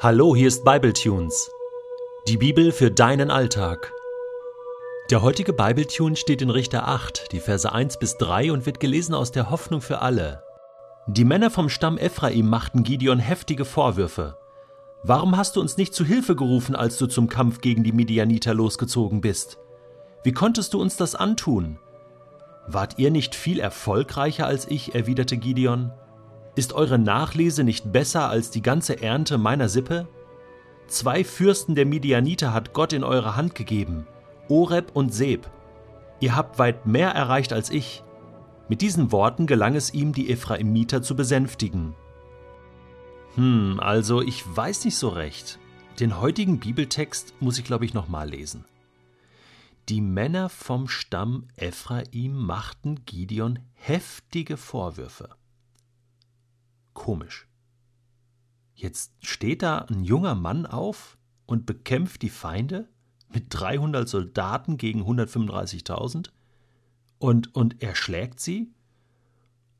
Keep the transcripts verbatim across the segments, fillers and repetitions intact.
Hallo, hier ist Bible Tunes. Die Bibel für deinen Alltag. Der heutige Bible Tune steht in Richter acht, die Verse eins bis drei und wird gelesen aus der Hoffnung für alle. Die Männer vom Stamm Ephraim machten Gideon heftige Vorwürfe. Warum hast du uns nicht zu Hilfe gerufen, als du zum Kampf gegen die Midianiter losgezogen bist? Wie konntest du uns das antun? Wart ihr nicht viel erfolgreicher als ich, erwiderte Gideon. Ist eure Nachlese nicht besser als die ganze Ernte meiner Sippe? Zwei Fürsten der Midianiter hat Gott in eure Hand gegeben, Oreb und Seeb. Ihr habt weit mehr erreicht als ich. Mit diesen Worten gelang es ihm, die Ephraimiter zu besänftigen. Hm, also ich weiß nicht so recht. Den heutigen Bibeltext muss ich, glaube ich, nochmal lesen. Die Männer vom Stamm Ephraim machten Gideon heftige Vorwürfe. Komisch. Jetzt steht da ein junger Mann auf und bekämpft die Feinde mit dreihundert Soldaten gegen hundertfünfunddreißigtausend und, und er schlägt sie.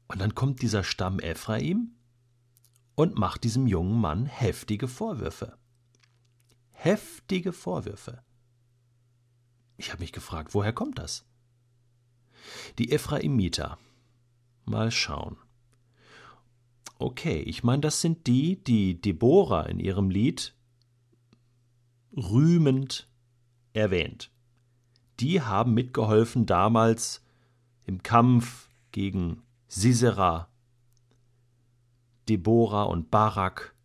Und dann kommt dieser Stamm Ephraim und macht diesem jungen Mann heftige Vorwürfe. Heftige Vorwürfe. Ich habe mich gefragt, woher kommt das? Die Ephraimiter. Mal schauen. Okay, ich meine, das sind die, die Deborah in ihrem Lied rühmend erwähnt. Die haben mitgeholfen damals im Kampf gegen Sisera, Deborah und Barak.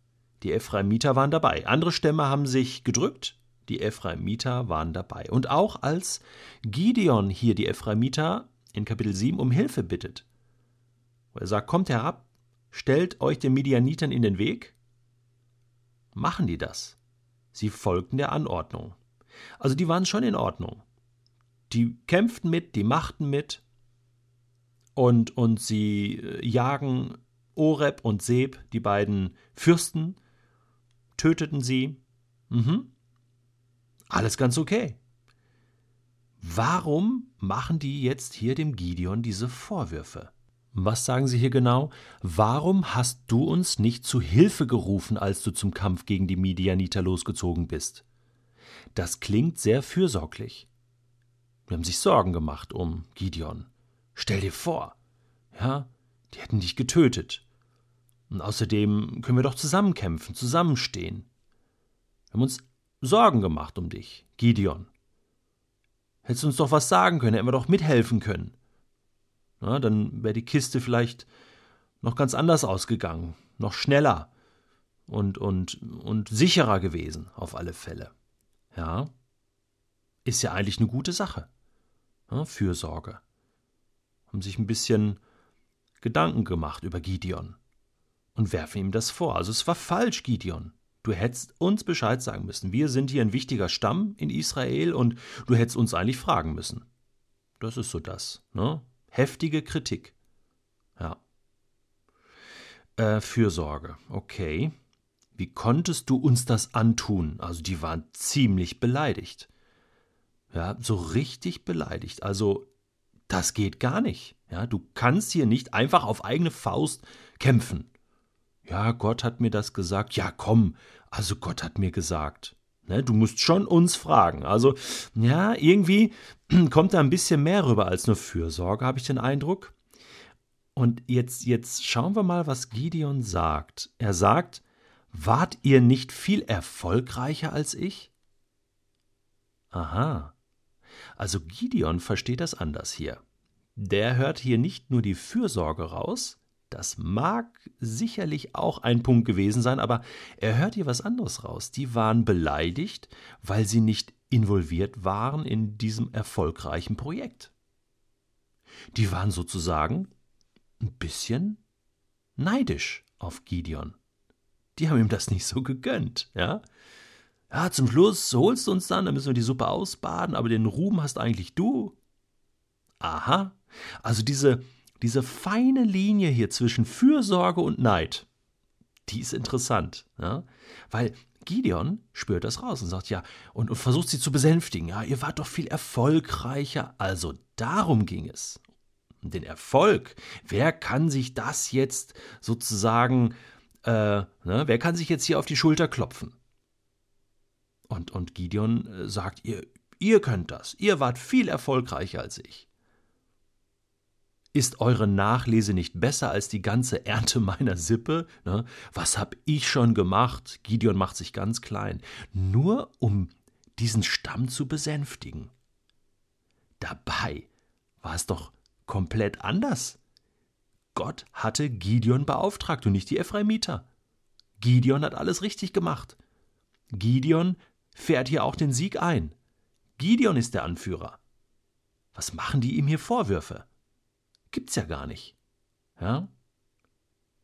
Die Ephraimiter waren dabei. Andere Stämme haben sich gedrückt. Die Ephraimiter waren dabei. Und auch als Gideon hier die Ephraimiter in Kapitel sieben um Hilfe bittet. Er sagt, kommt herab, stellt euch den Midianitern in den Weg. Machen die das? Sie folgten der Anordnung. Also die waren schon in Ordnung. Die kämpften mit, die machten mit. Und, und sie jagen Oreb und Seeb, die beiden Fürsten, töteten sie. Mhm. Alles ganz okay. Warum machen die jetzt hier dem Gideon diese Vorwürfe? Was sagen sie hier genau? Warum hast du uns nicht zu Hilfe gerufen, als du zum Kampf gegen die Midianiter losgezogen bist? Das klingt sehr fürsorglich. Wir haben sich Sorgen gemacht um Gideon. Stell dir vor, ja, die hätten dich getötet. Und außerdem können wir doch zusammenkämpfen, zusammenstehen. Wir haben uns Sorgen gemacht um dich, Gideon. Hättest du uns doch was sagen können, hätten wir doch mithelfen können. Na, dann wäre die Kiste vielleicht noch ganz anders ausgegangen, noch schneller und, und, und sicherer gewesen, auf alle Fälle. Ja, ist ja eigentlich eine gute Sache. Ja, Fürsorge. Haben sich ein bisschen Gedanken gemacht über Gideon und werfen ihm das vor. Also es war falsch, Gideon. Du hättest uns Bescheid sagen müssen. Wir sind hier ein wichtiger Stamm in Israel und du hättest uns eigentlich fragen müssen. Das ist so das, ne? Heftige Kritik. Ja. Äh, Fürsorge. Okay. Wie konntest du uns das antun? Also die waren ziemlich beleidigt. Ja, so richtig beleidigt. Also das geht gar nicht. Ja, du kannst hier nicht einfach auf eigene Faust kämpfen. Ja, Gott hat mir das gesagt. Ja, komm, also Gott hat mir gesagt. Ne, du musst schon uns fragen. Also, ja, irgendwie kommt da ein bisschen mehr rüber als nur Fürsorge, habe ich den Eindruck. Und jetzt, jetzt schauen wir mal, was Gideon sagt. Er sagt, wart ihr nicht viel erfolgreicher als ich? Aha. Also Gideon versteht das anders hier. Der hört hier nicht nur die Fürsorge raus, das mag sicherlich auch ein Punkt gewesen sein, aber er hört hier was anderes raus. Die waren beleidigt, weil sie nicht involviert waren in diesem erfolgreichen Projekt. Die waren sozusagen ein bisschen neidisch auf Gideon. Die haben ihm das nicht so gegönnt. Ja, ja, zum Schluss holst du uns dann, dann müssen wir die Suppe ausbaden, aber den Ruhm hast eigentlich du. Aha, also diese... Diese feine Linie hier zwischen Fürsorge und Neid, die ist interessant, ja? Weil Gideon spürt das raus und sagt, ja, und, und versucht sie zu besänftigen. Ja, ihr wart doch viel erfolgreicher, also darum ging es. Den Erfolg, wer kann sich das jetzt sozusagen äh, ne, wer kann sich jetzt hier auf die Schulter klopfen? Und, und Gideon sagt, ihr, ihr könnt das, ihr wart viel erfolgreicher als ich. Ist eure Nachlese nicht besser als die ganze Ernte meiner Sippe? Ne? Was hab ich schon gemacht? Gideon macht sich ganz klein, nur um diesen Stamm zu besänftigen. Dabei war es doch komplett anders. Gott hatte Gideon beauftragt und nicht die Ephraimiter. Gideon hat alles richtig gemacht. Gideon fährt hier auch den Sieg ein. Gideon ist der Anführer. Was machen die ihm hier Vorwürfe? Gibt's ja gar nicht. Ja?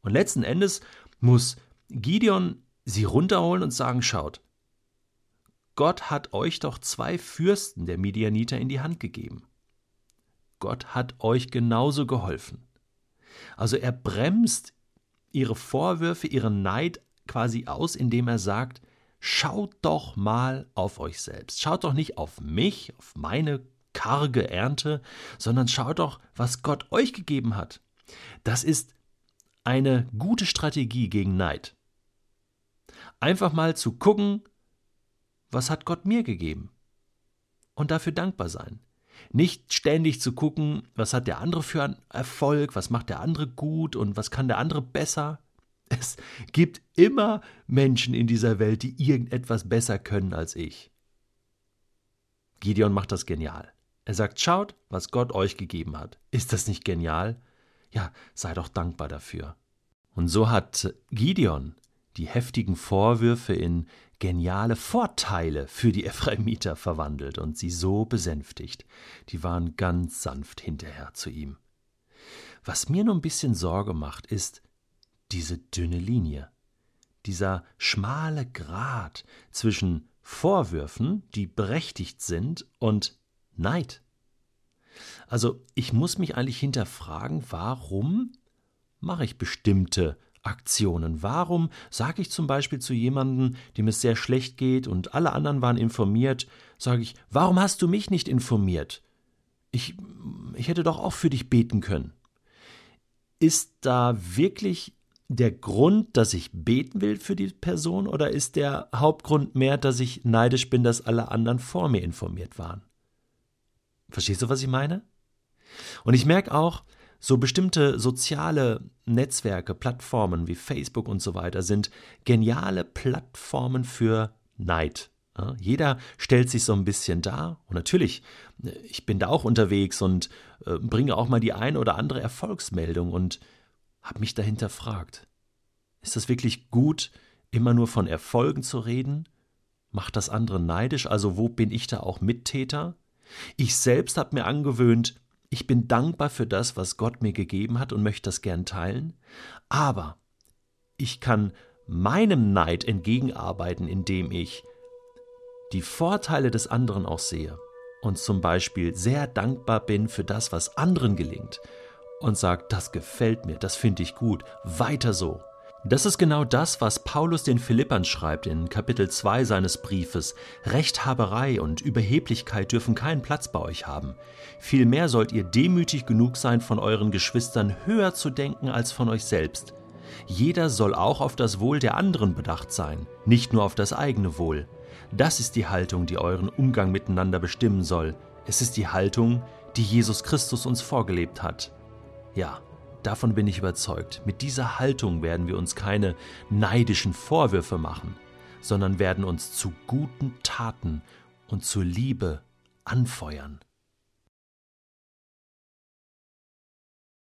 Und letzten Endes muss Gideon sie runterholen und sagen, schaut, Gott hat euch doch zwei Fürsten der Midianiter in die Hand gegeben. Gott hat euch genauso geholfen. Also er bremst ihre Vorwürfe, ihren Neid quasi aus, indem er sagt, schaut doch mal auf euch selbst. Schaut doch nicht auf mich, auf meine karge Ernte, sondern schaut doch, was Gott euch gegeben hat. Das ist eine gute Strategie gegen Neid. Einfach mal zu gucken, was hat Gott mir gegeben? Und dafür dankbar sein. Nicht ständig zu gucken, was hat der andere für einen Erfolg, was macht der andere gut und was kann der andere besser. Es gibt immer Menschen in dieser Welt, die irgendetwas besser können als ich. Gideon macht das genial. Er sagt, schaut, was Gott euch gegeben hat. Ist das nicht genial? Ja, sei doch dankbar dafür. Und so hat Gideon die heftigen Vorwürfe in geniale Vorteile für die Ephraimiter verwandelt und sie so besänftigt. Die waren ganz sanft hinterher zu ihm. Was mir nur ein bisschen Sorge macht, ist diese dünne Linie, dieser schmale Grat zwischen Vorwürfen, die berechtigt sind, und Neid. Also ich muss mich eigentlich hinterfragen, warum mache ich bestimmte Aktionen. Warum sage ich zum Beispiel zu jemandem, dem es sehr schlecht geht und alle anderen waren informiert, sage ich, warum hast du mich nicht informiert? Ich, ich hätte doch auch für dich beten können. Ist da wirklich der Grund, dass ich beten will für die Person, oder ist der Hauptgrund mehr, dass ich neidisch bin, dass alle anderen vor mir informiert waren? Verstehst du, was ich meine? Und ich merke auch, so bestimmte soziale Netzwerke, Plattformen wie Facebook und so weiter sind geniale Plattformen für Neid. Ja, jeder stellt sich so ein bisschen dar und natürlich, ich bin da auch unterwegs und äh, bringe auch mal die ein oder andere Erfolgsmeldung und habe mich dahinter gefragt, ist das wirklich gut, immer nur von Erfolgen zu reden? Macht das andere neidisch? Also wo bin ich da auch Mittäter? Ich selbst habe mir angewöhnt, ich bin dankbar für das, was Gott mir gegeben hat und möchte das gern teilen, aber ich kann meinem Neid entgegenarbeiten, indem ich die Vorteile des anderen auch sehe und zum Beispiel sehr dankbar bin für das, was anderen gelingt und sage, das gefällt mir, das finde ich gut, weiter so. Das ist genau das, was Paulus den Philippern schreibt in Kapitel zwei seines Briefes. Rechthaberei und Überheblichkeit dürfen keinen Platz bei euch haben. Vielmehr sollt ihr demütig genug sein, von euren Geschwistern höher zu denken als von euch selbst. Jeder soll auch auf das Wohl der anderen bedacht sein, nicht nur auf das eigene Wohl. Das ist die Haltung, die euren Umgang miteinander bestimmen soll. Es ist die Haltung, die Jesus Christus uns vorgelebt hat. Ja. Davon bin ich überzeugt, mit dieser Haltung werden wir uns keine neidischen Vorwürfe machen, sondern werden uns zu guten Taten und zur Liebe anfeuern.